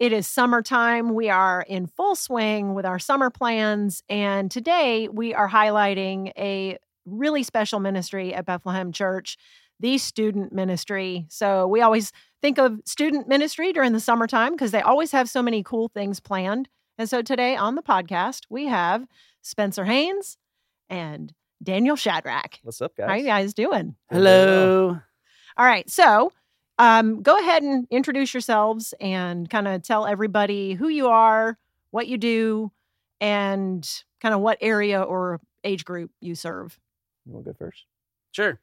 It is summertime. We are in full swing with our summer plans, and today we are highlighting a really special ministry at Bethlehem Church, the student ministry. So we always think of student ministry during the summertime because they always have so many cool things planned. And so today on the podcast, we have Spencer Haynes and Daniel Shadrach. What's up, guys? How you guys doing? Hello. All right. So go ahead and introduce yourselves and kind of tell everybody who you are, what you do, and kind of what area or age group you serve. You want to go first? Sure.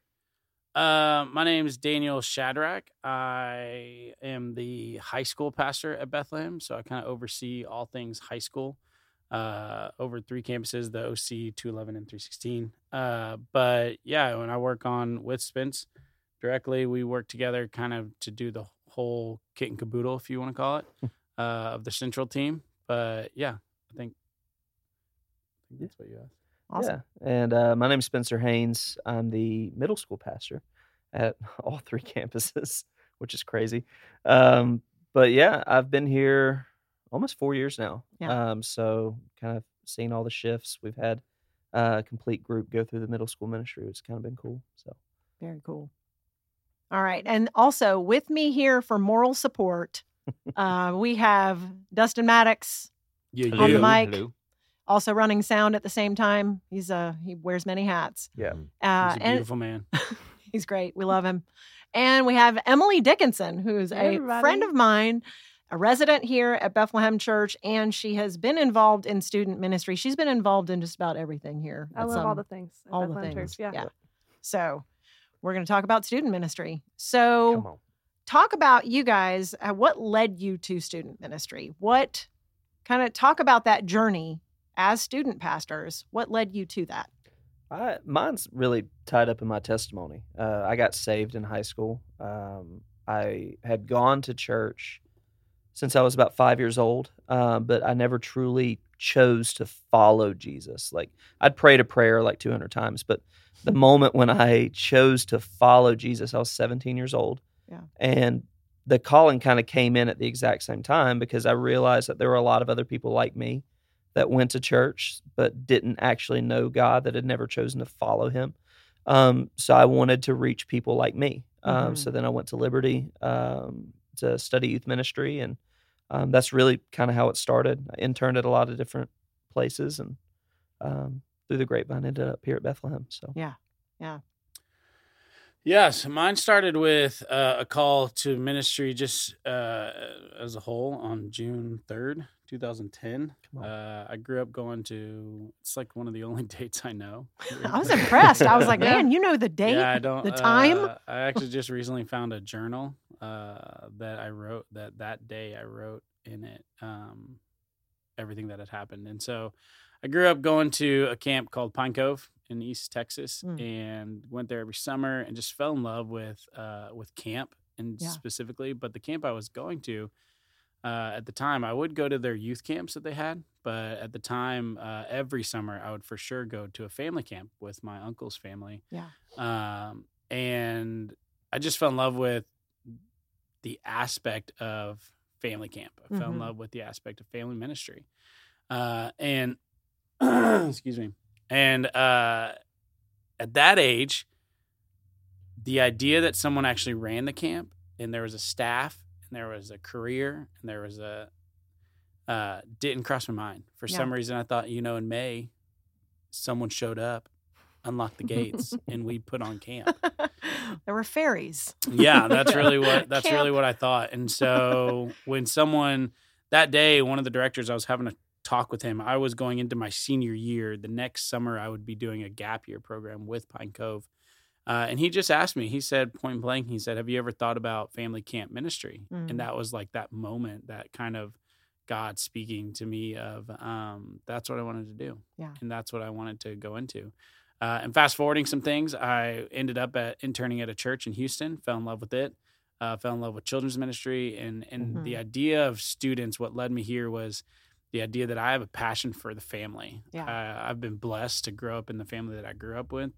My name is Daniel Shadrach. I am the high school pastor at Bethlehem, so I kind of oversee all things high school over three campuses, the OC, 211, and 316. But yeah, when I work on with Spence directly, we work together kind of to do the whole kit and caboodle, if you want to call it, of the central team. But yeah, I think that's what you asked. Awesome. Yeah. And my name's Spencer Haynes. I'm the middle school pastor at all three campuses, which is crazy. But yeah, I've been here almost 4 years now. Yeah. So kind of seeing all the shifts. We've had a complete group go through the middle school ministry. It's kind of been cool. So very cool. All right. And also with me here for moral support, we have Dustin Maddox on the mic. Hello. Also running sound at the same time. He wears many hats. Yeah. He's a beautiful man. He's great. We love him. And we have Emily Dickinson, who's a friend of mine, a resident here at Bethlehem Church, and she has been involved in student ministry. She's been involved in just about everything here. I love all the things. All the things. Church, yeah. So we're going to talk about student ministry. So talk about you guys. What led you to student ministry? What kind of talk about that journey? As student pastors, what led you to that? Mine's really tied up in my testimony. I got saved in high school. I had gone to church since I was about 5 years old, but I never truly chose to follow Jesus. Like, I'd prayed a prayer like 200 times, but the moment when I chose to follow Jesus, I was 17 years old. Yeah. And the calling kind of came in at the exact same time because I realized that there were a lot of other people like me that went to church but didn't actually know God, that had never chosen to follow him. So I wanted to reach people like me. So then I went to Liberty to study youth ministry, and that's really kind of how it started. I interned at a lot of different places, and through the grapevine ended up here at Bethlehem. So yeah. Yes, mine started with a call to ministry just as a whole on June 3rd, 2010. I grew up going to, it's like one of the only dates I know. I was impressed. I was like, man, you know the date, the time. I actually just recently found a journal that I wrote, that day I wrote in it everything that had happened. And so I grew up going to a camp called Pine Cove in East Texas, and went there every summer and just fell in love with camp, and specifically, but the camp I was going to at the time, I would go to their youth camps that they had, but at the time, every summer I would for sure go to a family camp with my uncle's family. Yeah. And I just fell in love with the aspect of family camp. I fell in love with the aspect of family ministry. And excuse me. And at that age, the idea that someone actually ran the camp, and there was a staff, and there was a career, and there was a didn't cross my mind. For some reason, I thought, in May, someone showed up, unlocked the gates, and we put on camp. There were fairies. Yeah, that's really what I thought. And so when someone that day, one of the directors, I was having a talk with him. I was going into my senior year. The next summer, I would be doing a gap year program with Pine Cove. And he just asked me, he said, point blank, he said, have you ever thought about family camp ministry? And that was like that moment that kind of God speaking to me of that's what I wanted to do. Yeah. And that's what I wanted to go into. And fast forwarding some things, I ended up interning at a church in Houston, fell in love with it, fell in love with children's ministry. And mm-hmm. the idea of students, what led me here was the idea that I have a passion for the family. Yeah. I've been blessed to grow up in the family that I grew up with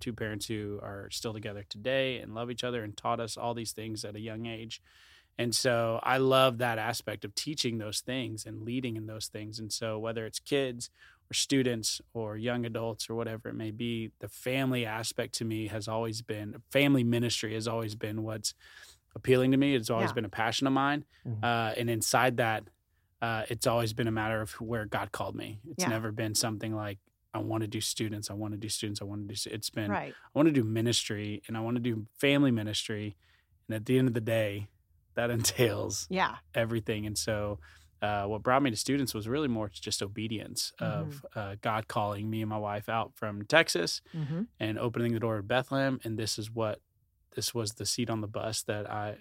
two parents who are still together today and love each other and taught us all these things at a young age. And so I love that aspect of teaching those things and leading in those things. And so whether it's kids or students or young adults or whatever it may be, the family aspect to me has always been, family ministry has always been what's appealing to me. It's always been a passion of mine. Mm-hmm. And inside that, it's always been a matter of where God called me. It's never been something like, I want to do students. It's been, I want to do ministry and I want to do family ministry. And at the end of the day, that entails everything. And so what brought me to students was really more just obedience of God calling me and my wife out from Texas and opening the door to Bethlehem. And this was the seat on the bus that I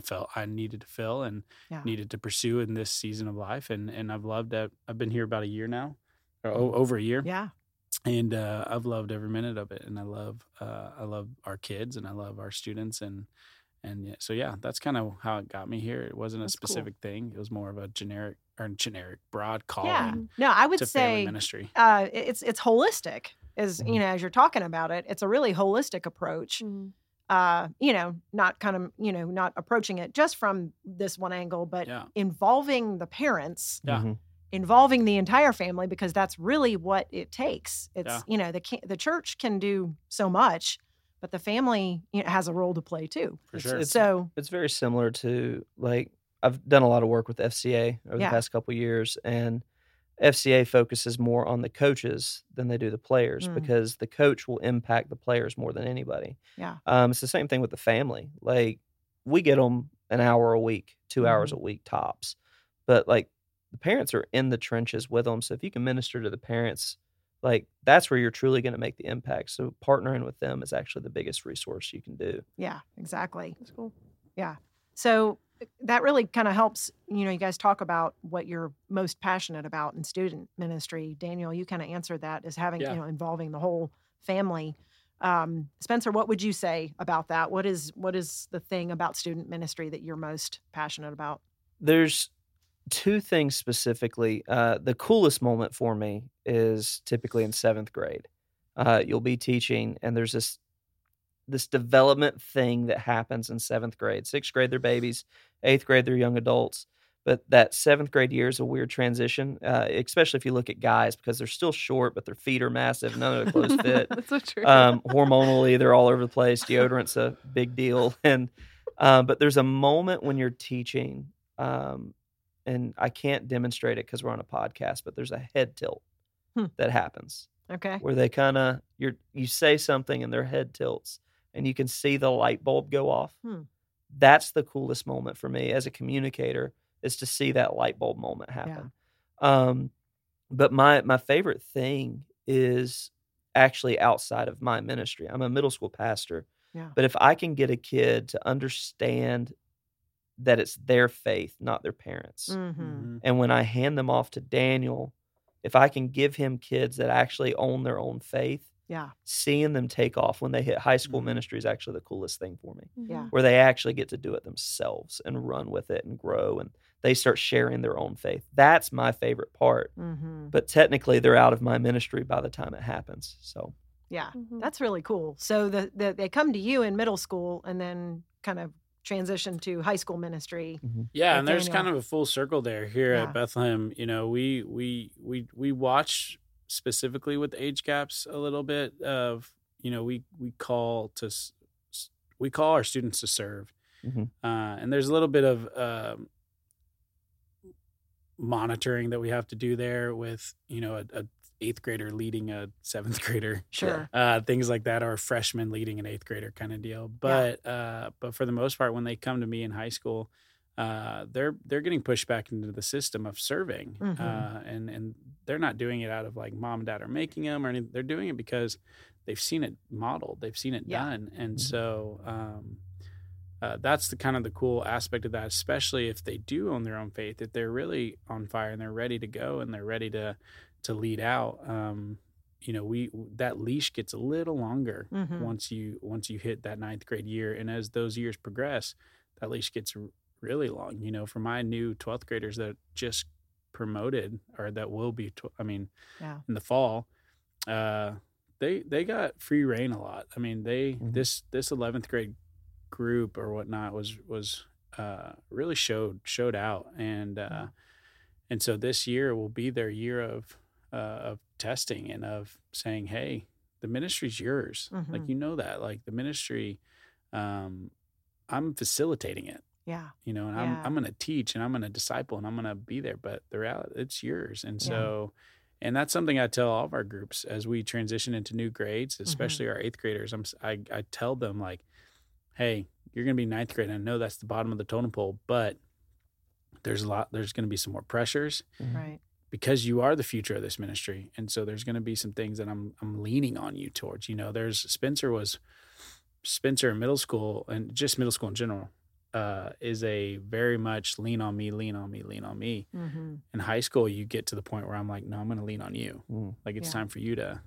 felt I needed to fill and needed to pursue in this season of life. And I've loved that. I've been here about a year now, or over a year. Yeah. And I've loved every minute of it. And I love our kids and I love our students. And so, that's kind of how it got me here. It wasn't a specific thing. It was more of a generic, broad calling. Yeah. No, I would say family ministry. It's holistic as, you know, as you're talking about it, it's a really holistic approach, not approaching it just from this one angle, but involving the parents, involving the entire family, because that's really what it takes. It's, the church can do so much. But the family has a role to play too. For sure. So it's very similar to, like, I've done a lot of work with FCA over the past couple of years, and FCA focuses more on the coaches than they do the players because the coach will impact the players more than anybody. Yeah. It's the same thing with the family. Like, we get them an hour a week, 2 hours a week tops, but like the parents are in the trenches with them. So if you can minister to the parents, like, that's where you're truly going to make the impact. So partnering with them is actually the biggest resource you can do. Yeah, exactly. That's cool. Yeah. So that really kind of helps, you guys talk about what you're most passionate about in student ministry. Daniel, you kind of answered that as having, involving the whole family. Spencer, what would you say about that? What is the thing about student ministry that you're most passionate about? There's two things specifically. The coolest moment for me is typically in seventh grade. You'll be teaching, and there's this development thing that happens in seventh grade. Sixth grade, they're babies. Eighth grade, they're young adults. But that seventh grade year is a weird transition, especially if you look at guys, because they're still short, but their feet are massive. None of their clothes fit. That's so true. Hormonally, they're all over the place. Deodorant's a big deal. And but there's a moment when you're teaching, and I can't demonstrate it because we're on a podcast, but there's a head tilt that happens. Okay. Where they kind of, you say something and their head tilts and you can see the light bulb go off. That's the coolest moment for me as a communicator, is to see that light bulb moment happen. Yeah. But my favorite thing is actually outside of my ministry. I'm a middle school pastor. Yeah. But if I can get a kid to understand that it's their faith, not their parents. Mm-hmm. And when I hand them off to Daniel, if I can give him kids that actually own their own faith, seeing them take off when they hit high school ministry is actually the coolest thing for me, where they actually get to do it themselves and run with it and grow, and they start sharing their own faith. That's my favorite part. Mm-hmm. But technically, they're out of my ministry by the time it happens. So that's really cool. So they come to you in middle school and then kind of transition to high school ministry. Yeah, and there's kind of a full circle there here at Bethlehem. We watch specifically with age gaps a little bit of, we call our students to serve, and there's a little bit of monitoring that we have to do there with a eighth grader leading a seventh grader, things like that, or a freshman leading an eighth grader kind of deal. But but for the most part, when they come to me in high school, they're getting pushed back into the system of serving, and they're not doing it out of like mom and dad are making them or anything. They're doing it because they've seen it modeled, they've seen it done, and so That's the kind of the cool aspect of that, especially if they do own their own faith, that they're really on fire and they're ready to go and they're ready to lead out. That leash gets a little longer mm-hmm. once you hit that 9th grade year. And as those years progress, that leash gets really long. You know, for my new 12th graders that just promoted or that will be, in the fall, they got free reign a lot. I mean, mm-hmm. this 11th grade group or whatnot was really showed out. And, mm-hmm. and so this year will be their year of testing and of saying, hey, the ministry's yours. Mm-hmm. Like, you know that, like the ministry, I'm facilitating it. Yeah. You know, and I'm going to teach and I'm going to disciple and I'm going to be there, but the reality, it's yours. And so, and that's something I tell all of our groups as we transition into new grades, especially mm-hmm. our 8th graders, I tell them, like, hey, you're going to be 9th grade. I know that's the bottom of the totem pole, but there's going to be some more pressures. Mm-hmm. Right. Because you are the future of this ministry. And so there's going to be some things that I'm leaning on you towards. You know, Spencer in middle school, and just middle school in general, is a very much lean on me, lean on me, lean on me. Mm-hmm. In high school, you get to the point where I'm like, no, I'm going to lean on you. Mm. Like, it's time for you to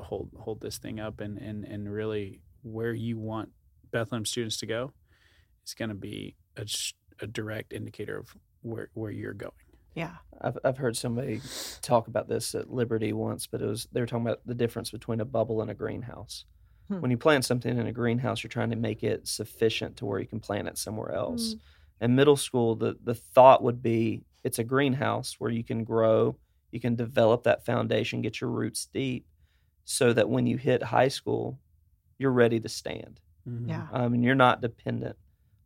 hold this thing up and really where you want Bethlehem students to go. It's going to be a direct indicator of where you're going. Yeah, I've heard somebody talk about this at Liberty once, but they were talking about the difference between a bubble and a greenhouse. Hmm. When you plant something in a greenhouse, you're trying to make it sufficient to where you can plant it somewhere else. Mm. In middle school, the thought would be it's a greenhouse where you can grow, you can develop that foundation, get your roots deep, so that when you hit high school, you're ready to stand. Mm-hmm. Yeah, and you're not dependent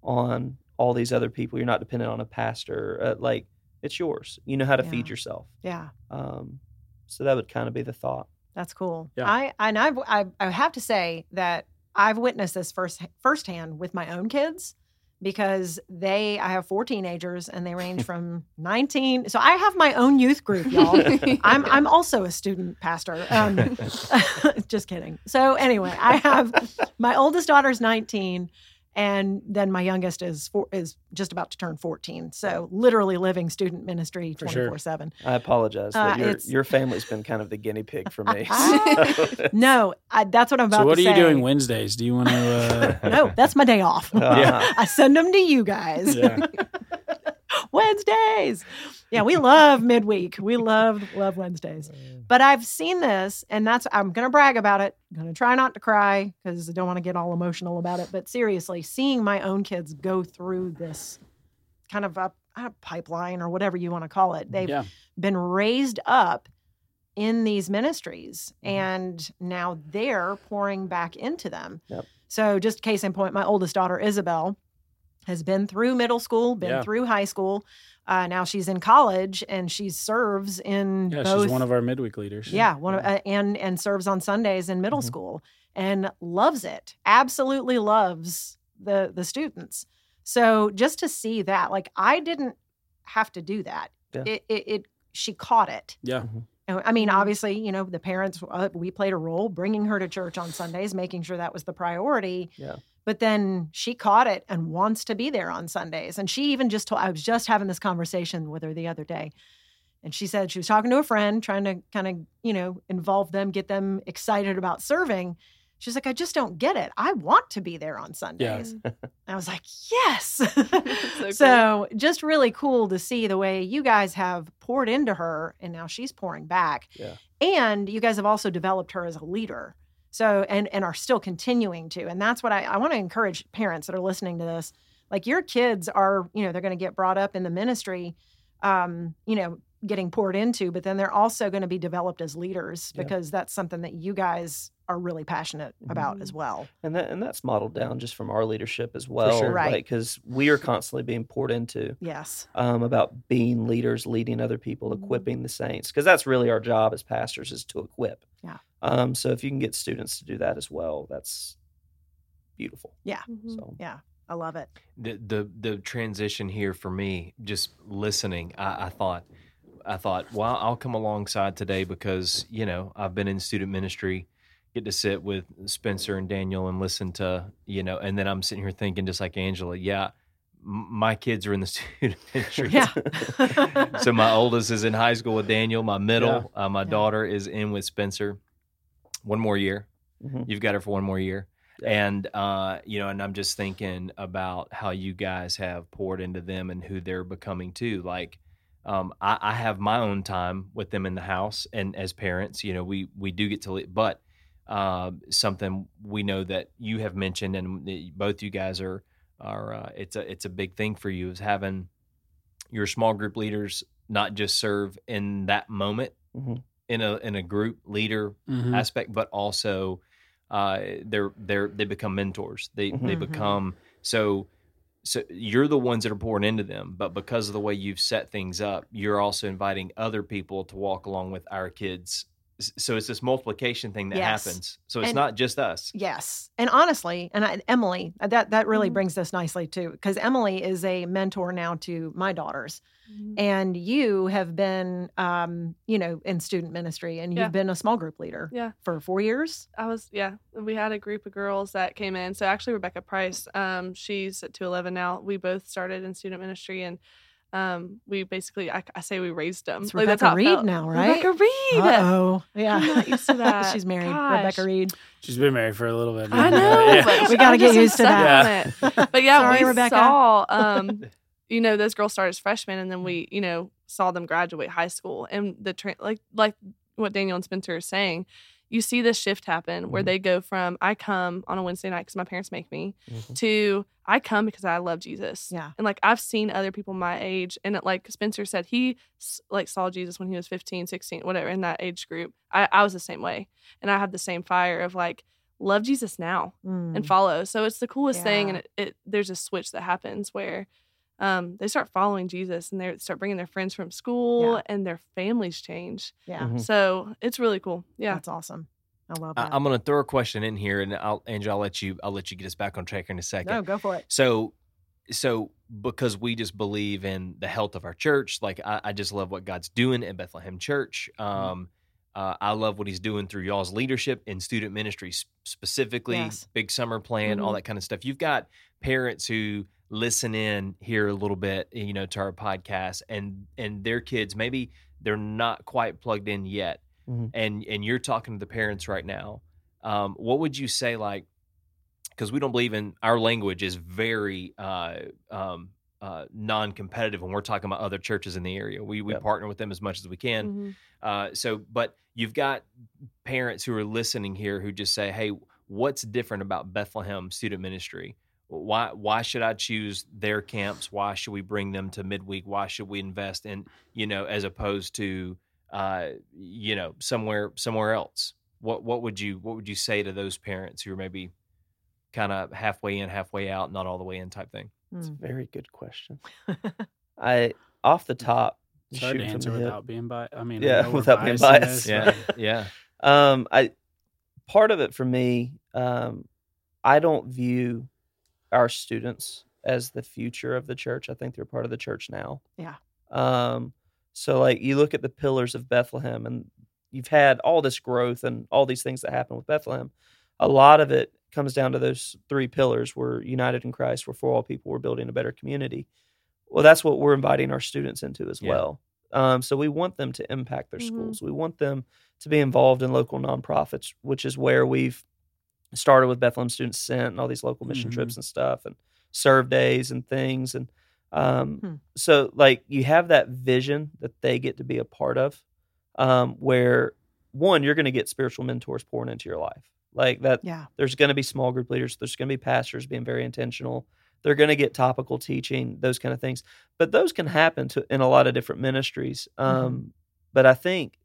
on all these other people. You're not dependent on a pastor, like. It's yours. You know how to feed yourself. Yeah. So that would kind of be the thought. That's cool. Yeah. I have to say that I've witnessed this firsthand with my own kids, because I have 4 teenagers and they range from 19. So I have my own youth group, y'all. I'm also a student pastor. Just kidding. So anyway, I have my oldest daughter's 19. And then my youngest is just about to turn 14. So literally living student ministry 24/7. I apologize. Your family's been kind of the guinea pig for me. No, that's what I'm about to say. So what are you doing Wednesdays? Do you want to... No, that's my day off. Yeah. I send them to you guys. Yeah. Wednesdays. Yeah, we love midweek. We love Wednesdays. But I've seen this, and I'm going to brag about it. I'm going to try not to cry because I don't want to get all emotional about it. But seriously, seeing my own kids go through this kind of a pipeline or whatever you want to call it. They've been raised up in these ministries, and now they're pouring back into them. Yep. So just case in point, my oldest daughter, Isabel, has been through middle school, been through high school. Now she's in college and she serves in both. She's one of our midweek leaders. Yeah, and serves on Sundays in middle mm-hmm. school and loves it. Absolutely loves the students. So just to see that, like, I didn't have to do that. Yeah. She caught it. Yeah. Mm-hmm. I mean, obviously, you know, the parents, we played a role bringing her to church on Sundays, making sure that was the priority. Yeah. But then she caught it and wants to be there on Sundays. And she even just told, I was just having this conversation with her the other day. And she said she was talking to a friend, trying to kind of, you know, involve them, get them excited about serving. She's like, I just don't get it. I want to be there on Sundays. Yeah. And I was like, yes. So cool. Just really cool to see the way you guys have poured into her and now she's pouring back. Yeah. And you guys have also developed her as a leader. So, and are still continuing to. And that's what I want to encourage parents that are listening to this. Like, your kids are, you know, they're going to get brought up in the ministry, you know, getting poured into, but then they're also going to be developed as leaders because that's something that you guys are really passionate about mm-hmm. as well. And that's modeled down just from our leadership as well. Sure. Right. Because we are constantly being poured into. Yes. About being leaders, leading other people, mm-hmm. equipping the saints. Because that's really our job as pastors, is to equip. Yeah. So if you can get students to do that as well, that's beautiful. Yeah. Mm-hmm. So. Yeah. I love it. The transition here for me, just listening, I thought, well, I'll come alongside today because, you know, I've been in student ministry get to sit with Spencer and Daniel and listen to, you know, and then I'm sitting here thinking just like Angela, my kids are in the student ministry. Yeah. So my oldest is in high school with Daniel. My middle, daughter is in with Spencer. One more year. Mm-hmm. You've got her for one more year. Yeah. And, you know, and I'm just thinking about how you guys have poured into them and who they're becoming too. Like, I have my own time with them in the house, and as parents, you know, we do get to, but something we know that you have mentioned, and both you guys are it's a big thing for you, is having your small group leaders not just serve in that moment mm-hmm. in a group leader mm-hmm. aspect, but also they become mentors. They become so you're the ones that are pouring into them, but because of the way you've set things up, you're also inviting other people to walk along with our kids. So it's this multiplication thing that happens. So it's not just us. Yes. And honestly, Emily, that really mm-hmm. brings this nicely too, because Emily is a mentor now to my daughters. Mm-hmm. And you have been, you know, in student ministry, and you've been a small group leader for 4 years. We had a group of girls that came in. So actually Rebecca Price, she's at 211 now. We both started in student ministry, and we basically, I say we raised them. It's like Rebecca Reed now, right? Rebecca Reed. Uh-oh. Yeah. I'm not used to that. She's married. Gosh. Rebecca Reed. She's been married for a little bit. I know. Yeah. We got to get used to that. Yeah. But yeah, sorry, we Rebecca. Saw, you know, those girls started as freshmen, and then we, you know, saw them graduate high school. And the like what Daniel and Spencer are saying, you see this shift happen where mm-hmm. they go from, I come on a Wednesday night because my parents make me, mm-hmm. to I come because I love Jesus. Yeah. And like, I've seen other people my age, and it, like Spencer said, he like saw Jesus when he was 15, 16, whatever, in that age group. I was the same way. And I had the same fire of like, love Jesus now and follow. So it's the coolest thing. And there's a switch that happens where they start following Jesus, and they start bringing their friends from school and their families change. Yeah. Mm-hmm. So it's really cool. Yeah. That's awesome. I love that. I'm going to throw a question in here, and Angela, I'll let you get us back on track in a second. No, go for it. So because we just believe in the health of our church, like I just love what God's doing at Bethlehem Church. I love what he's doing through y'all's leadership in student ministry, specifically big summer plan, all that kind of stuff. You've got parents who listen in here a little bit, you know, to our podcast, and their kids, maybe they're not quite plugged in yet. Mm-hmm. And you're talking to the parents right now. What would you say, like, because we don't believe in, our language is very non-competitive when we're talking about other churches in the area. We partner with them as much as we can. Mm-hmm. But you've got parents who are listening here who just say, hey, what's different about Bethlehem student ministry? Why should I choose their camps? Why should we bring them to midweek? Why should we invest in, you know, as opposed to, you know, somewhere else? What would you say to those parents who are maybe kind of halfway in, halfway out, not all the way in type thing? It's a very good question. Off the top, it's hard to answer without being biased. I mean, yeah, without being biased. Yeah. Part of it for me, I don't view our students as the future of the church. I think they're part of the church now. Yeah. So like you look at the pillars of Bethlehem, and you've had all this growth and all these things that happen with Bethlehem. A lot of it comes down to those three pillars. We're united in Christ. We're for all people. We're building a better community. Well, that's what we're inviting our students into as well. So we want them to impact their schools. We want them to be involved in local nonprofits, which is where we've started with Bethlehem Student Sent and all these local mission trips and stuff, and serve days and things. And so like you have that vision that they get to be a part of, where one, you're going to get spiritual mentors pouring into your life like that. Yeah. There's going to be small group leaders. There's going to be pastors being very intentional. They're going to get topical teaching, those kind of things, but those can happen in a lot of different ministries. But I think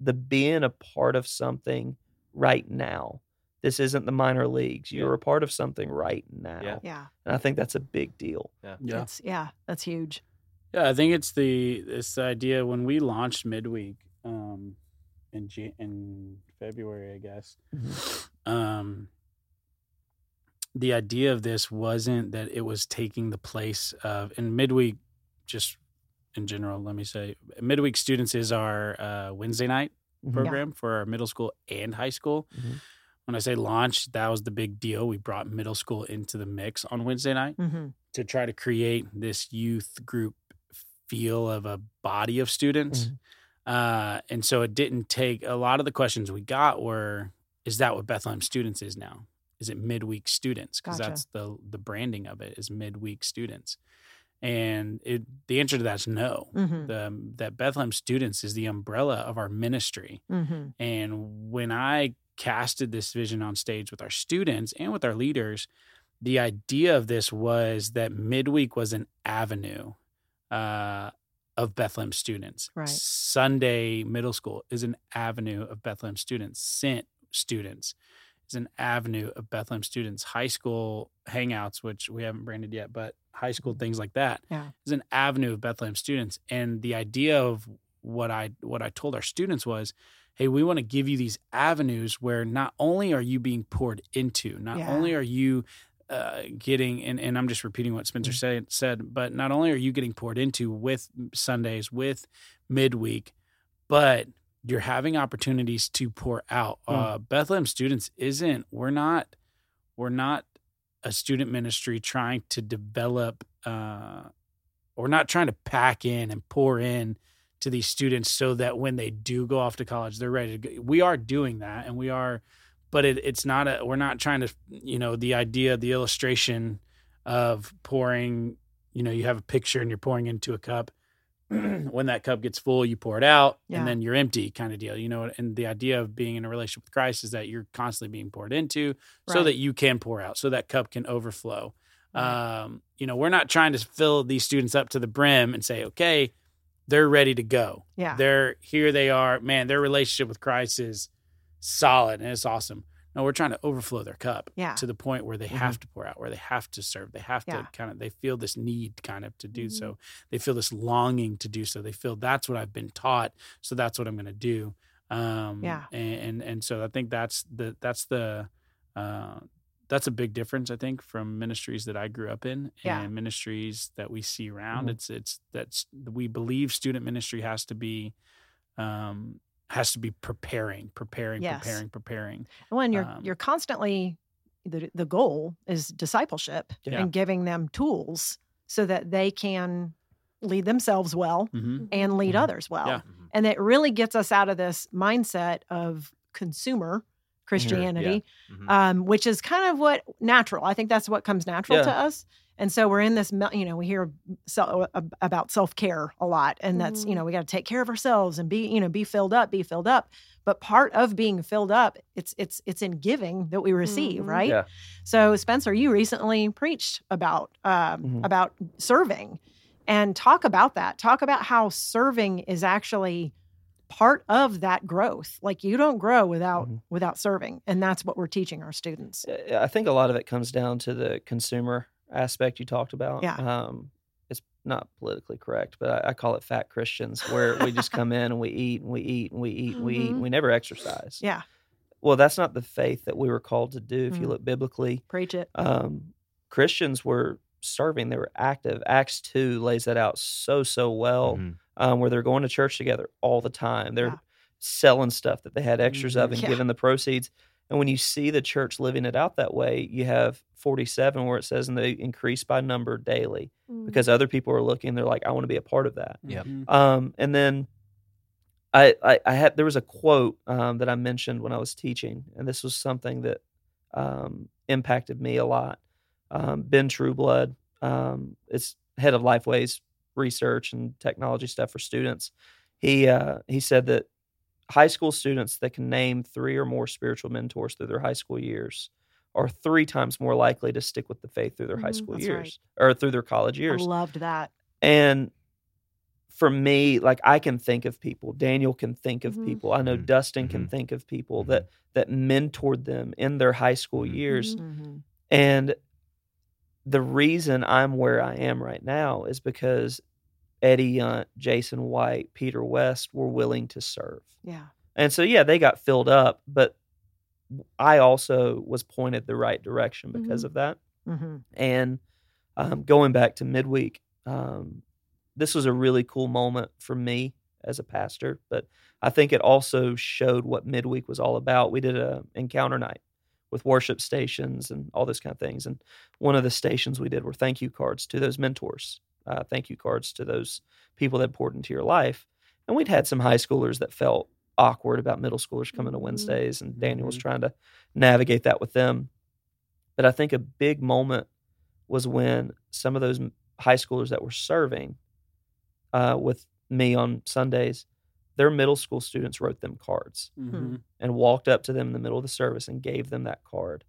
the being a part of something right now, this isn't the minor leagues. You're a part of something right now. Yeah. And I think that's a big deal. Yeah. That's huge. Yeah. I think it's the idea when we launched midweek in February, I guess, the idea of this wasn't that it was taking the place of, and midweek, just in general, let me say, midweek students is our Wednesday night program for our middle school and high school. When I say launch, that was the big deal. We brought middle school into the mix on Wednesday night to try to create this youth group feel of a body of students. And so it didn't take, a lot of the questions we got were, is that what Bethlehem Students is now? Is it midweek students? Because that's the branding of it, is midweek students. And it, the answer to that's no. That Bethlehem Students is the umbrella of our ministry. And when I casted this vision on stage with our students and with our leaders, the idea of this was that midweek was an avenue of Bethlehem Students. Sunday middle school is an avenue of Bethlehem Students. Sent students is an avenue of Bethlehem Students. High school hangouts, which we haven't branded yet, but high school things like that is an avenue of Bethlehem Students. And the idea of what I told our students was, hey, we want to give you these avenues where not only are you being poured into, not only are you getting, and I'm just repeating what Spencer said, but not only are you getting poured into with Sundays, with midweek, but you're having opportunities to pour out. Bethlehem Students isn't, we're not a student ministry trying to develop, we're not trying to pack in and pour in to these students so that when they do go off to college, they're ready to go. We are doing that, and we are, but it's not a, we're not trying to, you know, the idea, the illustration of pouring, you know, you have a picture and you're pouring into a cup. When that cup gets full, you pour it out and then you're empty kind of deal, you know? And the idea of being in a relationship with Christ is that you're constantly being poured into so that you can pour out, so that cup can overflow. You know, we're not trying to fill these students up to the brim and say, okay, they're ready to go. They're here. They are, man, their relationship with Christ is solid and it's awesome. No, we're trying to overflow their cup to the point where they have to pour out, where they have to serve. They have to kind of, they feel this need kind of to do so. They feel this longing to do so. They feel that's what I've been taught, so that's what I'm going to do. And so I think that's a big difference, I think, from ministries that I grew up in and ministries that we see around. That's we believe student ministry has to be preparing. Well, and you're constantly, the goal is discipleship and giving them tools so that they can lead themselves well and lead others well. And it really gets us out of this mindset of consumer Christianity, which is kind of what natural, I think that's what comes natural to us. And so we're in this, you know, we hear about self-care a lot, and that's, you know, we got to take care of ourselves and be filled up. But part of being filled up, it's in giving that we receive, right? Yeah. So Spencer, you recently preached about serving, and talk about that. Talk about how serving is actually part of that growth. Like, you don't grow without serving, and that's what we're teaching our students. I think a lot of it comes down to the consumer aspect you talked about. It's not politically correct, but I call it fat Christians, where we just come in and we eat and we eat, and we never exercise. Well, that's not the faith that we were called to do. If you look biblically, preach it. Christians were serving, they were active. Acts 2 lays that out so well, where they're going to church together all the time, they're selling stuff that they had extras of and giving the proceeds. And when you see the church living it out that way, you have 47 where it says, and they increase by number daily, because other people are looking. They're like, I want to be a part of that. And then I had, there was a quote that I mentioned when I was teaching, and this was something that impacted me a lot. Ben Trueblood, is head of Lifeway's research and technology stuff for students. He said that high school students that can name 3 or more spiritual mentors through their high school years are 3 times more likely to stick with the faith through their high school years or through their college years. I loved that. And for me, like, I can think of people, Daniel can think of people. I know Dustin can think of people that mentored them in their high school years. And the reason I'm where I am right now is because Eddie Yunt, Jason White, Peter West were willing to serve. And so, they got filled up, but I also was pointed the right direction because of that. And going back to midweek, this was a really cool moment for me as a pastor, but I think it also showed what midweek was all about. We did an encounter night with worship stations and all those kind of things. And one of the stations we did were thank you cards to those mentors, thank you cards to those people that poured into your life. And we'd had some high schoolers that felt awkward about middle schoolers coming to Wednesdays, and Daniel was trying to navigate that with them. But I think a big moment was when some of those high schoolers that were serving with me on Sundays, their middle school students wrote them cards and walked up to them in the middle of the service and gave them that card.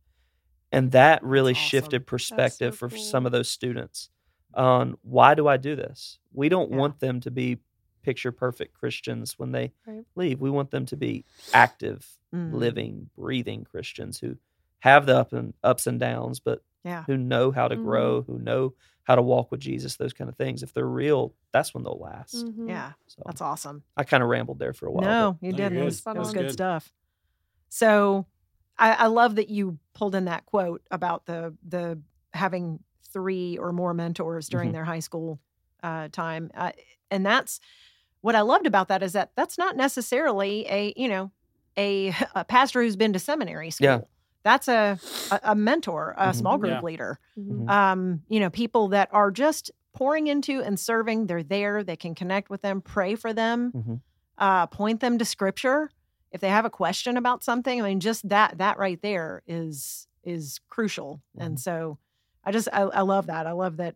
And that really shifted perspective for some of those students on why do I do this? We don't want them to be picture perfect Christians when they leave. We want them to be active, living, breathing Christians who have the ups and downs, but who know how to grow, who know how to walk with Jesus, those kind of things. If they're real, that's when they'll last. Yeah, so that's awesome. I kind of rambled there for a while. No, you didn't. It was good stuff. So I love that you pulled in that quote about the having three or more mentors during their high school time. And that's what I loved about that, is that that's not necessarily a pastor who's been to seminary school. Yeah. That's a mentor, a small group leader. People that are just pouring into and serving. They're there. They can connect with them, pray for them, point them to Scripture if they have a question about something. I mean, just that right there is crucial. And so, I love that. I love that.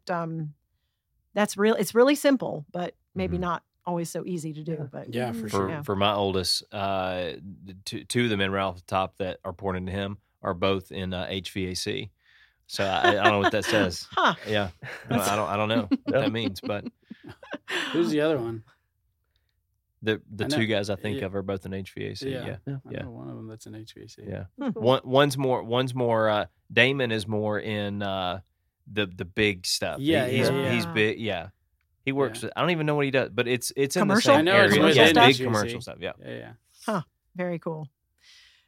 That's real. It's really simple, but maybe not always so easy to do, but for my oldest, two of the men right off the top that are pouring into him are both in HVAC. So I don't know what that says. Yeah. I don't know what that means, but who's the other one? The two guys I think of are both in HVAC. I know one of them that's in HVAC. Yeah. One's more Damon is more in the big stuff. Yeah. He's big. Yeah. He works with, I don't even know what he does, but it's commercial? In the same area. Big commercial stuff. Yeah. Huh. Very cool.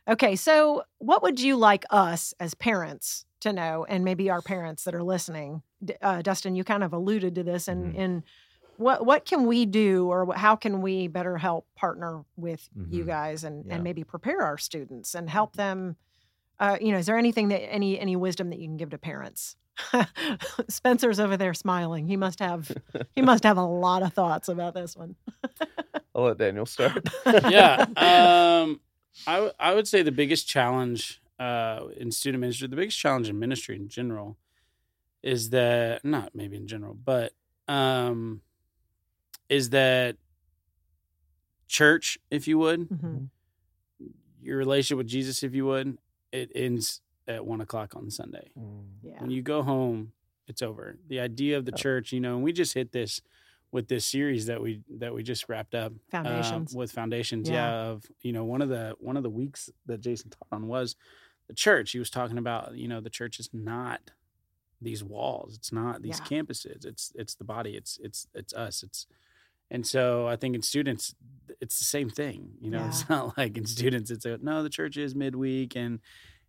Okay, so what would you like us as parents to know, and maybe our parents that are listening? Dustin, you kind of alluded to this, and in what can we do, or how can we better help partner with you guys and maybe prepare our students and help them? Is there anything that any wisdom that you can give to parents? Spencer's over there smiling. He must have a lot of thoughts about this one. I'll let Daniel start. I would say the biggest challenge in student ministry, the biggest challenge in ministry in general, is that not maybe in general, but is that church, if you would, your relationship with Jesus, if you would, it ends at 1:00 on Sunday. When you go home, it's over. The idea of the church, and we just hit this with this series that we just wrapped up, Foundations. With Foundations. One of the weeks that Jason taught on was the church. He was talking about, the church is not these walls. It's not these campuses. It's the body. It's us. And so I think in students, it's the same thing. It's not like in students, the church is midweek and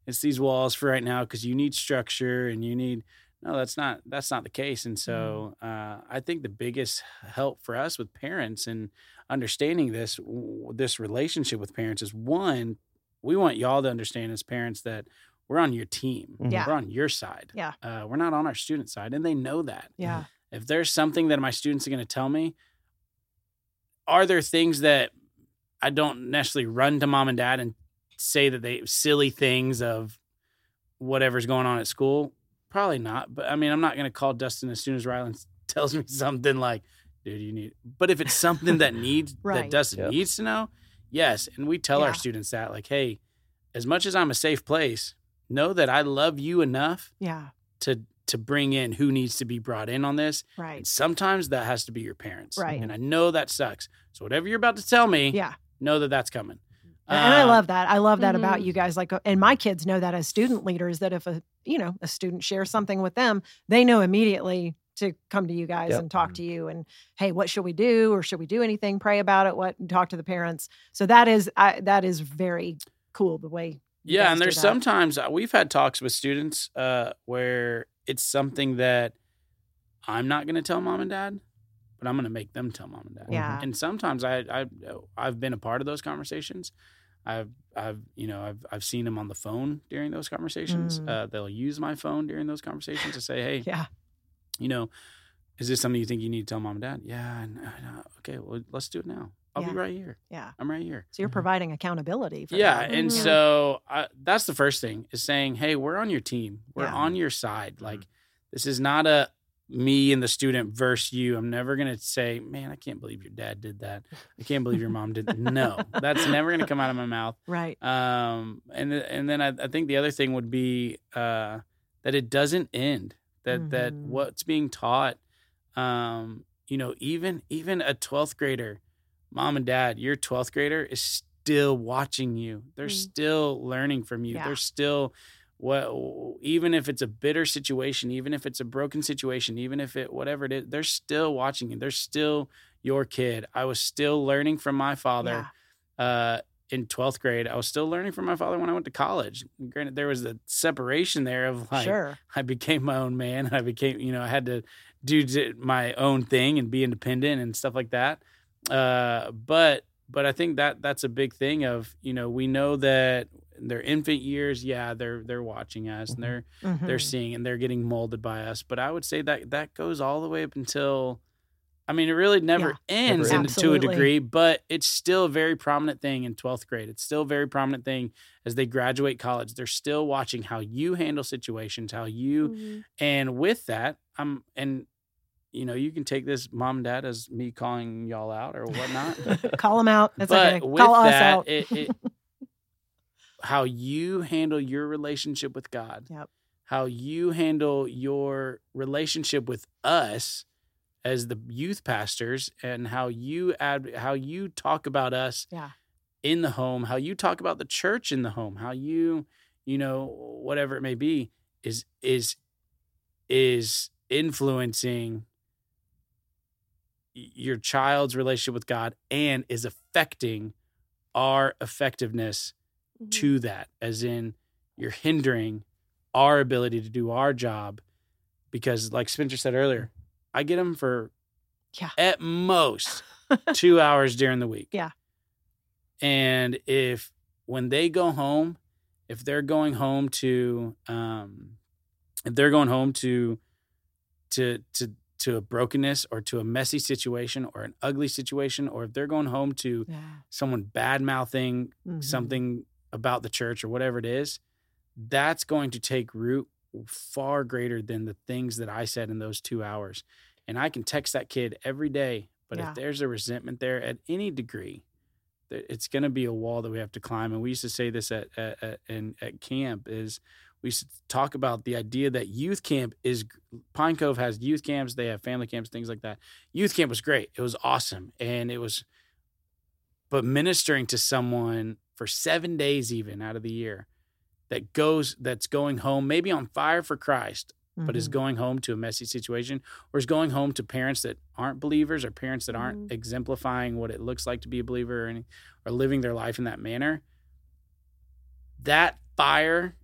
it's these walls for right now because you need structure and you need – no, that's not the case. And so I think the biggest help for us with parents and understanding this relationship with parents is, one, we want y'all to understand as parents that we're on your team. Yeah. We're on your side. Yeah. We're not on our student side, and they know that. Yeah. If there's something that my students are going to tell me, are there things that I don't necessarily run to mom and dad and say that they silly things of whatever's going on at school? Probably not. But I mean, I'm not going to call Dustin as soon as Ryland tells me something like, dude, you need, but if it's something that needs, that Dustin needs to know. Yes. And we tell our students that, like, hey, as much as I'm a safe place, know that I love you enough to bring in who needs to be brought in on this. Right. And sometimes that has to be your parents. Right. And I know that sucks. So whatever you're about to tell me, know that that's coming. And I love that. I love that about you guys. Like, and my kids know that as student leaders, that if a student shares something with them, they know immediately to come to you guys and talk to you. And hey, what should we do? Or should we do anything? Pray about it. What? And talk to the parents. So that is very cool. The way. Yeah, and there's sometimes we've had talks with students where it's something that I'm not going to tell mom and dad, but I'm going to make them tell mom and dad. Yeah. And sometimes I've been a part of those conversations. I've seen them on the phone during those conversations. They'll use my phone during those conversations to say, hey, is this something you think you need to tell mom and dad? Yeah. No. Okay. Well, let's do it now. I'll be right here. Yeah. I'm right here. So you're providing accountability for that. And so that's the first thing, is saying, hey, we're on your team. We're on your side. Like, this is not a me and the student versus you. I'm never going to say, man, I can't believe your dad did that. I can't believe your mom did that. No, that's never going to come out of my mouth. Right. And then I think the other thing would be that it doesn't end, that that what's being taught, even a 12th grader, mom and dad, your 12th grader is still watching you. They're still learning from you. Yeah. They're still, even if it's a bitter situation, even if it's a broken situation, even if it, whatever it is, they're still watching you. They're still your kid. I was still learning from my father in 12th grade. I was still learning from my father when I went to college. Granted, there was a separation there of like, I became my own man. I became, I had to do my own thing and be independent and stuff like that. But I think that that's a big thing of, we know that their infant years, they're watching us and they're seeing and they're getting molded by us. But I would say that that goes all the way up until, it really never ends to a degree, but it's still a very prominent thing in 12th grade. It's still a very prominent thing as they graduate college. They're still watching how you handle situations, how you, and with that, you can take this, mom and dad, as me calling y'all out or whatnot. Call them out. That's okay. Call us out. How you handle your relationship with God, how you handle your relationship with us as the youth pastors, and how you talk about us in the home, how you talk about the church in the home, how you, whatever it may be, is influencing your child's relationship with God and is affecting our effectiveness to that, as in you're hindering our ability to do our job, because like Spencer said earlier, I get them for at most 2 hours during the week. Yeah. And if, when they go home, if they're going home to a brokenness or to a messy situation or an ugly situation, or if they're going home to someone bad-mouthing something about the church or whatever it is, that's going to take root far greater than the things that I said in those 2 hours. And I can text that kid every day, but if there's a resentment there at any degree, it's going to be a wall that we have to climb. And we used to say this at camp, is we used to talk about the idea that youth camp is, Pine Cove has youth camps, they have family camps, things like that. Youth camp was great. It was awesome. And it was, but ministering to someone for 7 days even out of the year that's going home, maybe on fire for Christ, but is going home to a messy situation, or is going home to parents that aren't believers, or parents that aren't exemplifying what it looks like to be a believer, or living their life in that manner, that fire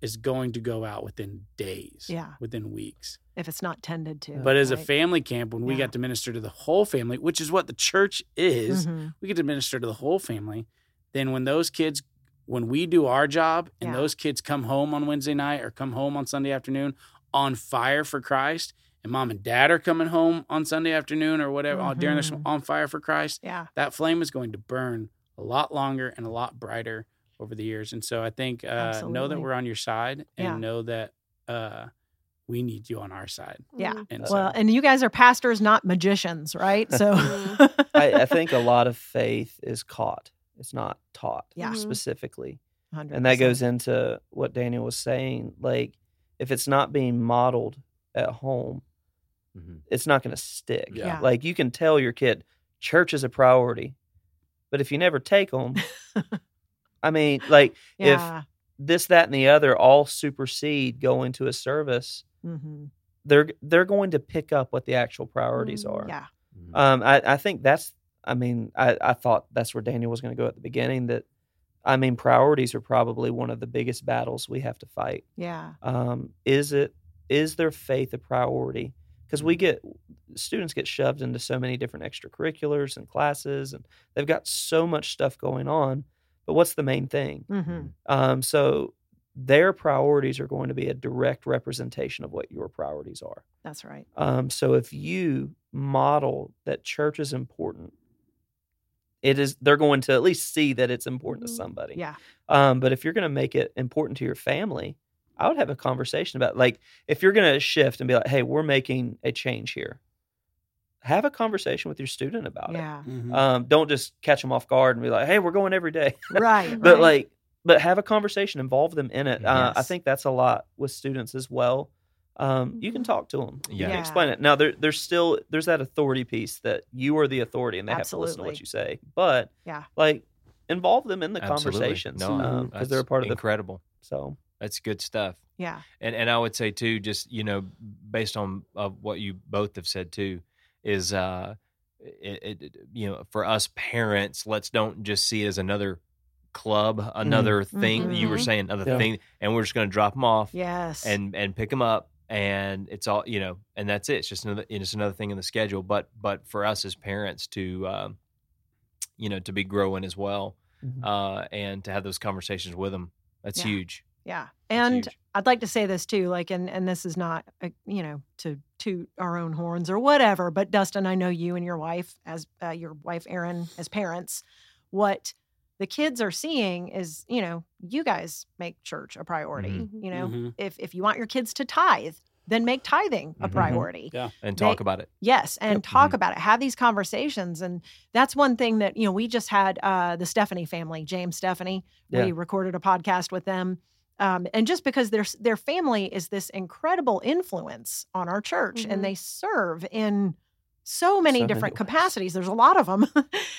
is going to go out within days, within weeks, if it's not tended to. But as a family camp, when we got to minister to the whole family, which is what the church is, we get to minister to the whole family. Then when those kids, when we do our job and those kids come home on Wednesday night or come home on Sunday afternoon on fire for Christ, and mom and dad are coming home on Sunday afternoon or whatever, during their, on fire for Christ, that flame is going to burn a lot longer and a lot brighter over the years. And so I think know that we're on your side, and know that we need you on our side. Yeah. And and you guys are pastors, not magicians, right? So I think a lot of faith is caught. It's not taught specifically. 100%. And that goes into what Daniel was saying. Like, if it's not being modeled at home, it's not going to stick. Yeah. Yeah. Like, you can tell your kid church is a priority, but if you never take them, if this, that, and the other all supersede going to a service, they're going to pick up what the actual priorities are. Yeah. I think that's, I thought that's where Daniel was going to go at the beginning, that, priorities are probably one of the biggest battles we have to fight. Yeah. Is their faith a priority? Because students get shoved into so many different extracurriculars and classes, and they've got so much stuff going on. but what's the main thing? Mm-hmm. So their priorities are going to be a direct representation of what your priorities are. That's right. So if you model that church is important, it is. They're going to at least see that it's important to somebody. Yeah. But if you're going to make it important to your family, I would have a conversation about, like, if you're going to shift and be like, hey, we're making a change here. Have a conversation with your student about it. Mm-hmm. Don't just catch them off guard and be like, hey, we're going every day. Right. But like, but have a conversation, involve them in it. Yes. I think that's a lot with students as well. You can talk to them. You can explain it. Now, there's that authority piece that you are the authority and they have to listen to what you say. But like, involve them in the conversations because they're a part of the incredible. So that's good stuff. Yeah. And I would say too, just, you know, based on what you both have said too, is you know, for us parents, let's don't just see it as another club, another thing. Mm-hmm. You were saying another thing, and we're just going to drop them off, and pick them up, and it's all, you know, and that's it. It's just another, it's another thing in the schedule. But for us as parents to, you know, to be growing as well, and to have those conversations with them, that's huge. Yeah, and I'd like to say this too, like, and this is not, you know, to toot our own horns or whatever, but Dustin, I know you and your wife, as your wife Erin, as parents, what the kids are seeing is, you know, you guys make church a priority. Mm-hmm. You know, if you want your kids to tithe, then make tithing a priority. Yeah, and talk about it. Yes, and talk about it. Have these conversations. And that's one thing that, you know, we just had the Stefani family, James Stefani. Yeah. We recorded a podcast with them. And just because their family is this incredible influence on our church, and they serve in so many different capacities. There's a lot of them.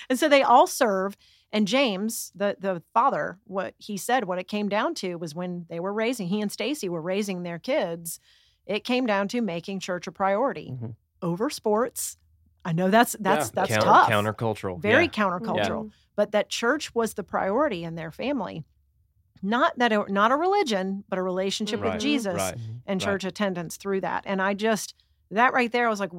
And so they all serve. And James, the father, what he said, what it came down to was when they were raising, he and Stacy were raising their kids, it came down to making church a priority over sports. I know that's tough. Countercultural. Very countercultural. Yeah. But that church was the priority in their family. Not that it, not a religion, but a relationship with Jesus and church attendance through that. And I just, that right there, I was like,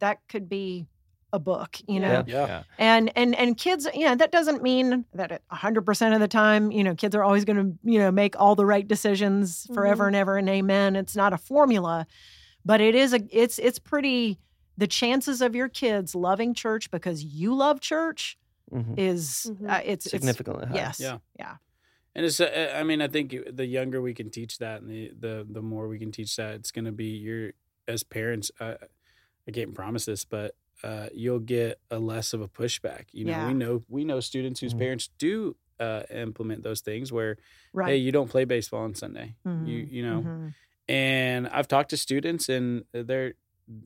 that could be a book, you know? Yeah. Yeah. And kids, you know, that doesn't mean that 100% of the time, you know, kids are always going to, you know, make all the right decisions forever and ever and amen. It's not a formula, but it is it's pretty, the chances of your kids loving church because you love church is, it's significantly high. Yes. Yeah. Yeah. And it's, I mean, I think the younger we can teach that, and the more we can teach that, it's going to be your, as parents, I can't promise this, but you'll get a less of a pushback. You know, we know students whose parents do implement those things where, hey, you don't play baseball on Sunday, you know. Mm-hmm. And I've talked to students, and they're,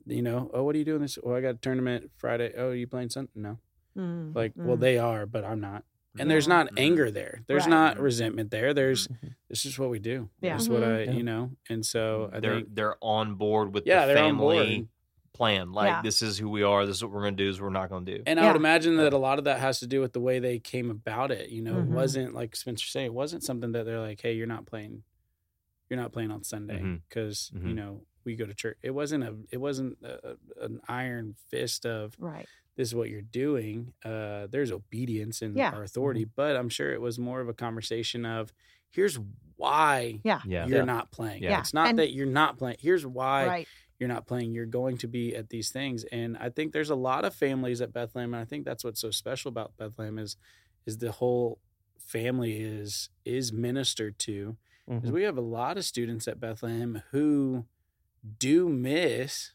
you know, oh, what are you doing this? Oh, I got a tournament Friday. Oh, are you playing Sunday? No. Mm-hmm. Like, well, they are, but I'm not. And there's not anger there. There's not resentment there. There's this is what we do. Yeah. This is what I, you know. And so I think they're on board with the family plan. Like this is who we are. This is what we're going to do. This is what we're not going to do. And I would imagine that a lot of that has to do with the way they came about it. You know, it wasn't like Spencer saying. It wasn't something that they're like, hey, you're not playing on Sunday because you know we go to church. It wasn't an iron fist of this is what you're doing. There's obedience in our authority, but I'm sure it was more of a conversation of here's why you're not playing. Yeah. It's not that you're not playing. Here's why you're not playing. You're going to be at these things. And I think there's a lot of families at Bethlehem, and I think that's what's so special about Bethlehem is the whole family is ministered to. Mm-hmm. 'Cause we have a lot of students at Bethlehem who do miss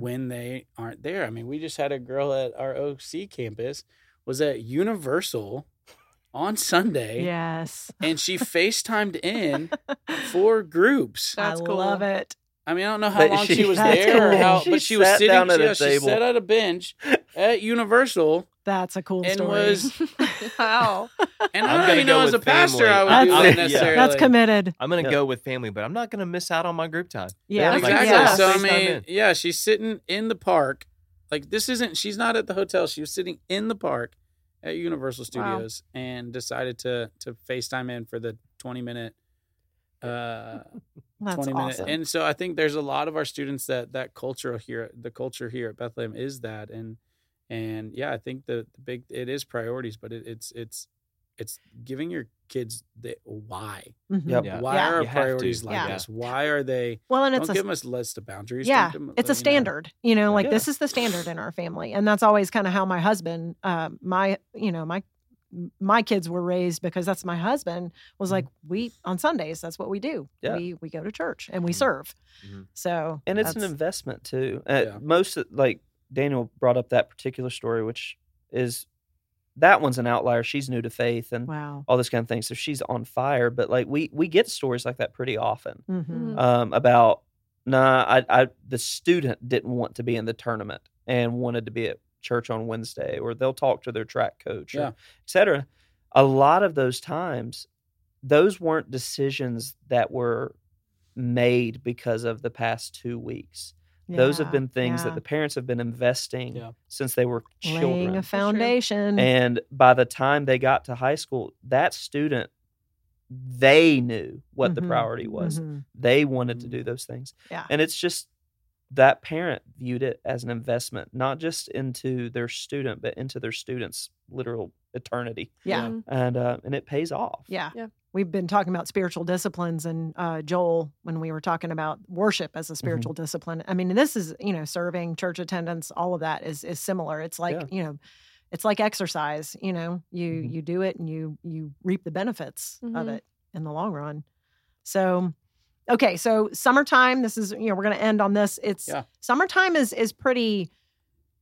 when they aren't there. I mean, we just had a girl at our OC campus was at Universal on Sunday. Yes. And she FaceTimed in for groups. That's cool. I love it. I mean, I don't know how long she was there, or how, but she was sitting down at a table. She sat at a bench at Universal. That's a cool story. Wow. And I don't even know as a pastor I would do that necessarily. That's committed. I'm going to go with family, but I'm not going to miss out on my group time. Yeah, exactly. Yeah. So, I mean, she's sitting in the park. Like, she's not at the hotel. She was sitting in the park at Universal Studios and decided to FaceTime in for the 20-minute That's awesome. And so I think there's a lot of our students that the culture here at Bethlehem is that, and I think the big, it is priorities, but it's it's giving your kids the why. Mm-hmm. Yep. Yeah. Why are our priorities like this? Why are they? Well, and it's don't give them a list of boundaries. Yeah, them, it's a standard. You know, like this is the standard in our family, and that's always kind of how my husband, my kids were raised, because that's my husband was like, we on Sundays, that's what we do. Yeah. We go to church and we serve. Mm-hmm. So, and it's an investment too. Most like Daniel brought up that particular story, which is that one's an outlier. She's new to faith and all this kind of thing. So she's on fire, but like we get stories like that pretty often about, the student didn't want to be in the tournament and wanted to be at church on Wednesday, or they'll talk to their track coach, or et cetera. A lot of those times, those weren't decisions that were made because of the past 2 weeks. Yeah, those have been things that the parents have been investing since they were children. Laying a foundation. And by the time they got to high school, that student, they knew what the priority was. Mm-hmm. They wanted to do those things. Yeah. And it's just, that parent viewed it as an investment, not just into their student, but into their student's literal eternity. Yeah. And it pays off. Yeah. Yeah. We've been talking about spiritual disciplines and Joel, when we were talking about worship as a spiritual discipline. I mean, this is, serving, church attendance, all of that is similar. It's like, it's like exercise, you do it and you reap the benefits of it in the long run. So okay, so summertime, this is, we're going to end on this. It's summertime is pretty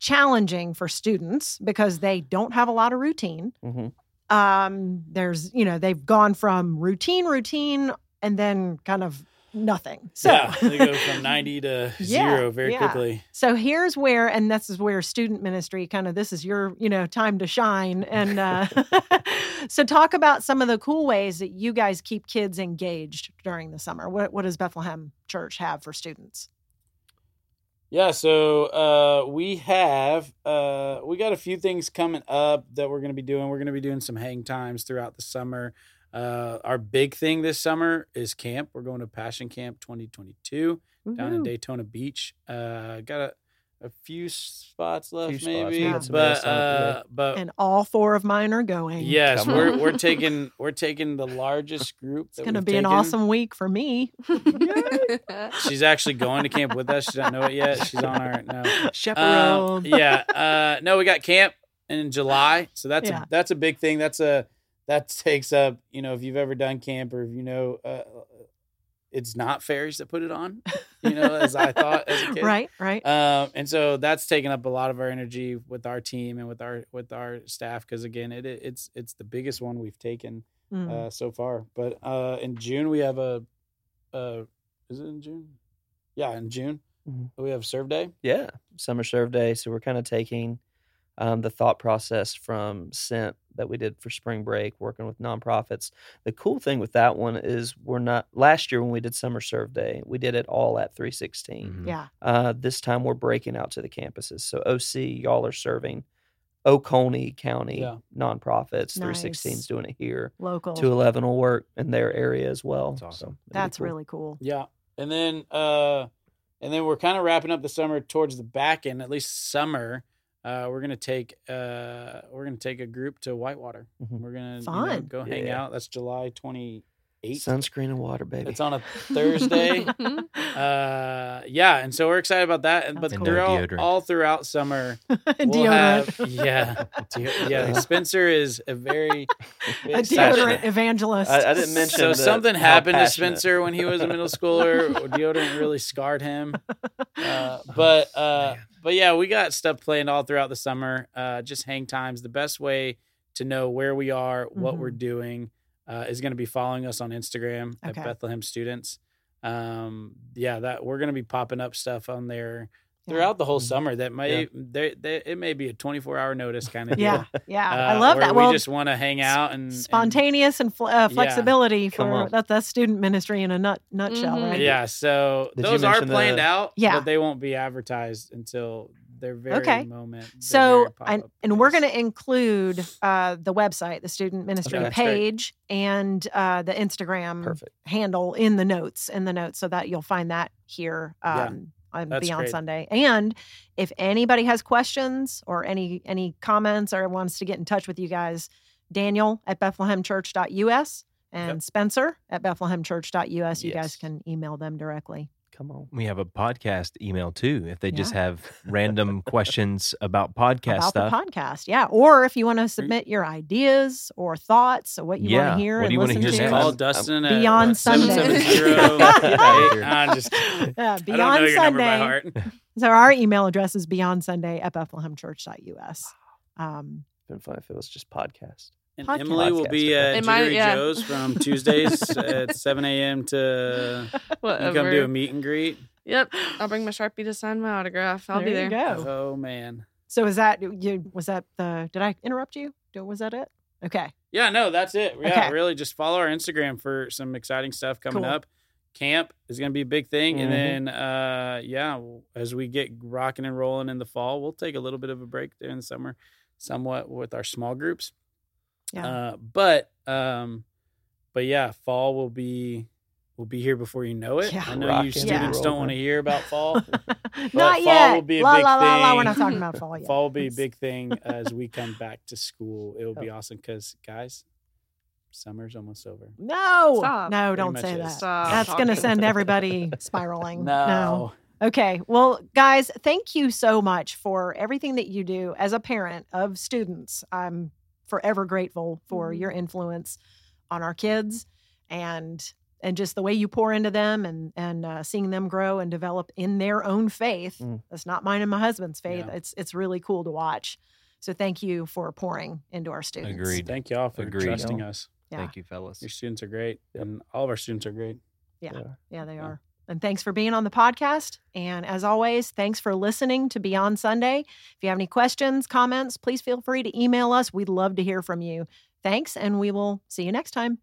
challenging for students because they don't have a lot of routine. Mm-hmm. There's, they've gone from routine, and then kind of nothing. So they go from 90 to zero very quickly. So here's where, and this is where student ministry kind of, this is your, time to shine. And so talk about some of the cool ways that you guys keep kids engaged during the summer. What does Bethlehem Church have for students? Yeah. So we got a few things coming up that we're going to be doing. We're going to be doing some hang times throughout the summer. Our big thing this summer is camp. We're going to Passion Camp 2022 down in Daytona Beach. Got a few spots left, but and all four of mine are going. Yes, we're taking the largest group. It's going to be an awesome week for me. She's actually going to camp with us. She doesn't know it yet. She's on our chaperone. We got camp in July, so that's a big thing. That takes up, if you've ever done camp, or if it's not fairies that put it on, as I thought as a kid. Right. And so that's taken up a lot of our energy with our team and with our staff, because again, it's the biggest one we've taken so far. But in June we have is it in June? Yeah, in June we have Serve Day. Yeah, Summer Serve Day. So we're kind of taking the thought process from Scent that we did for spring break, working with nonprofits. The cool thing with that one is last year when we did Summer Serve Day, we did it all at 316. Mm-hmm. Yeah. This time we're breaking out to the campuses. So OC, y'all are serving Oconee County nonprofits. Nice. 316's doing it here. Local. 211 will work in their area as well. That's awesome. So that's cool. Really cool. Yeah. And then we're kind of wrapping up the summer towards the back end, at least summer. We're gonna take a group to Whitewater. Mm-hmm. We're gonna go hang out. That's July 28th. Sunscreen and water, baby. It's on a Thursday. And so we're excited about that. But they're all throughout summer. We'll have, Spencer is a very deodorant evangelist. I didn't mention. So something happened to Spencer when he was a middle schooler. Deodorant really scarred him. But yeah, we got stuff planned all throughout the summer. Just hang times. The best way to know where we are, what we're doing, is going to be following us on Instagram at Bethlehem Students. That we're going to be popping up stuff on there throughout the whole summer. That may it may be a 24-hour notice kind of deal. I love that. We just want to hang out and spontaneous and flexibility for that's student ministry in a nutshell. Mm-hmm. Right? Yeah. So those are planned out, but they won't be advertised until their very moment. So, and we're going to include the website, the student ministry page, and the Instagram handle in the notes, so that you'll find that here on Beyond Sunday. And if anybody has questions or any comments or wants to get in touch with you guys, Daniel at bethlehemchurch.us and Spencer at bethlehemchurch.us. You guys can email them directly. Come on. We have a podcast email too. If they just have random questions about podcast stuff. About the podcast, Or if you want to submit your ideas or thoughts or what you want to hear and listen to. Just call Dustin at Beyond Sunday. Beyond Sunday. So our email address is beyondsunday@bethlehemchurch.us. It's been fun if it was just podcast. And podcast. Emily will be at Jittery Joe's from Tuesdays at 7 a.m. to come do a meet and greet. Yep. I'll bring my Sharpie to sign my autograph. I'll be there. You go. Oh, man. So is that, did I interrupt you? Was that it? Okay. Yeah, no, that's it. Yeah, really just follow our Instagram for some exciting stuff coming up. Camp is going to be a big thing. Mm-hmm. And then, as we get rocking and rolling in the fall, we'll take a little bit of a break there in the summer, somewhat with our small groups. Yeah. But fall will be here before you know it. Yeah. I know you students don't want to hear about fall. Not yet. Fall will be a big thing. We're not talking about fall yet. Fall will be a big thing as we come back to school. It will be awesome because, guys, summer's almost over. No. Stop. No, don't say that. That's going to send everybody spiraling. No. Okay. Well, guys, thank you so much for everything that you do as a parent of students. I'm forever grateful for your influence on our kids and just the way you pour into them and seeing them grow and develop in their own faith. That's not mine and my husband's faith. Yeah. It's really cool to watch. So thank you for pouring into our students. Agreed. Thank you all for trusting us. Yeah. Thank you, fellas. Your students are great. And all of our students are great. Yeah. Yeah, they are. And thanks for being on the podcast. And as always, thanks for listening to Beyond Sunday. If you have any questions, comments, please feel free to email us. We'd love to hear from you. Thanks, and we will see you next time.